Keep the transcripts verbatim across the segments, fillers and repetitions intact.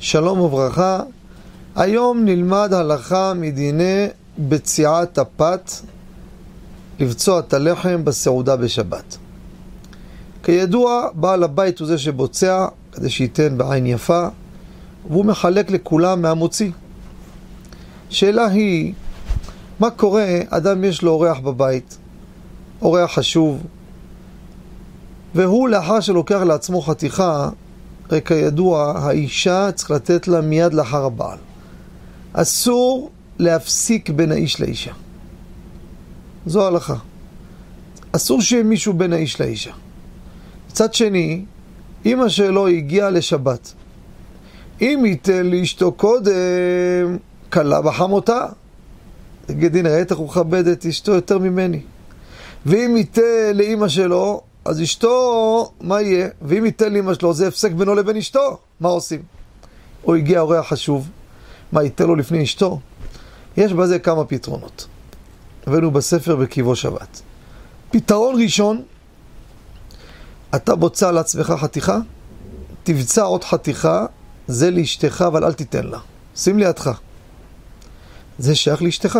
שלום וברכה, היום נלמד הלכה מדיני בציעת הפת, לבצוע את הלחם בסעודה בשבת. כידוע, בעל הבית הוא זה שבוצע, כדי שייתן בעין יפה, והוא מחלק לכולם מהמוציא. שאלה היא, מה קורה? אדם יש לו אורח בבית, אורח חשוב, והוא לאחר שלוקח לעצמו חתיכה, הרי כידוע, האישה צריך לתת לה מיד לאחר הבעל. אסור להפסיק בין האיש לאישה. זו ההלכה. אסור שיהיה מישהו בין האיש לאישה. מצד שני, אמא שלו הגיעה לשבת. אם ייתן לאשתו קודם, קלה בחמותה. תגיד, הנה, ראית איך הוא מכבד את אשתו יותר ממני. ואם ייתן לאמא שלו, אז אשתו, מה יהיה? ואם ייתן לאמא שלו, זה הפסק בינו לבין אשתו. מה עושים? הוא הגיע אורח חשוב. מה ייתן לו לפני אשתו? יש בזה כמה פתרונות. הבאנו בספר בקיבו שבת. פתרון ראשון, אתה בוצע על עצמך חתיכה, תבצע עוד חתיכה, זה לאשתך, אבל אל תיתן לה. שים לידך. זה שייך לאשתך.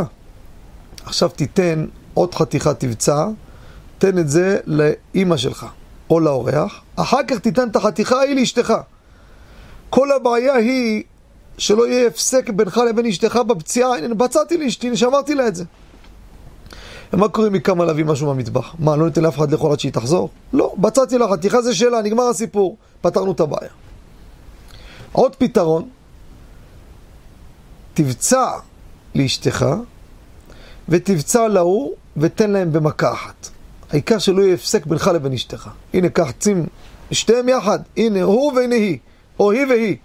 עכשיו תיתן עוד חתיכה, תבצע, תן את זה לאמא שלך, או לאורח, אחר כך תיתן את החתיכה היא לאשתך. כל הבעיה היא שלא יהיה הפסק בינך לבין אשתך בפציעה, הנה, בצעתי לאשתי, שמרתי לה את זה. מה קורה מכמה להביא משהו מהמטבח? מה, לא ניתן לאף אחד לאכול עד שהיא תחזור? לא, בצעתי לה, חתיכה זה שלה, נגמר הסיפור, פתרנו את הבעיה. עוד פתרון, תבצע לאשתך, ותבצע להוא, ותן להם במכה אחת. העיקר שלא יהיה הפסק בינך לבין אשתך. הנה, כך צים שתיהם יחד. הנה, הוא והנה היא. או היא והיא.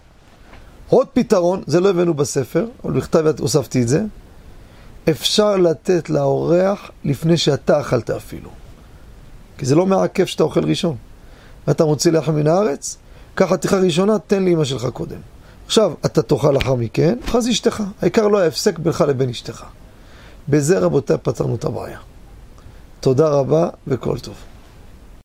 עוד פתרון, זה לא הבאנו בספר, אבל בכתב הוספתי את זה. אפשר לתת לאורח לפני שאתה אכלת אפילו. כי זה לא מעכב שאתה אוכל ראשון. ואתה מוציא לחם מן הארץ, קח חתיכה ראשונה, תן לאמא שלך קודם. עכשיו, אתה תאכל לאחר מכן, אז אשתך. העיקר לא ההפסק בינך לבין אשתך. בזה רבותי פתרנו את הבעיה. תודה רבה וכל טוב.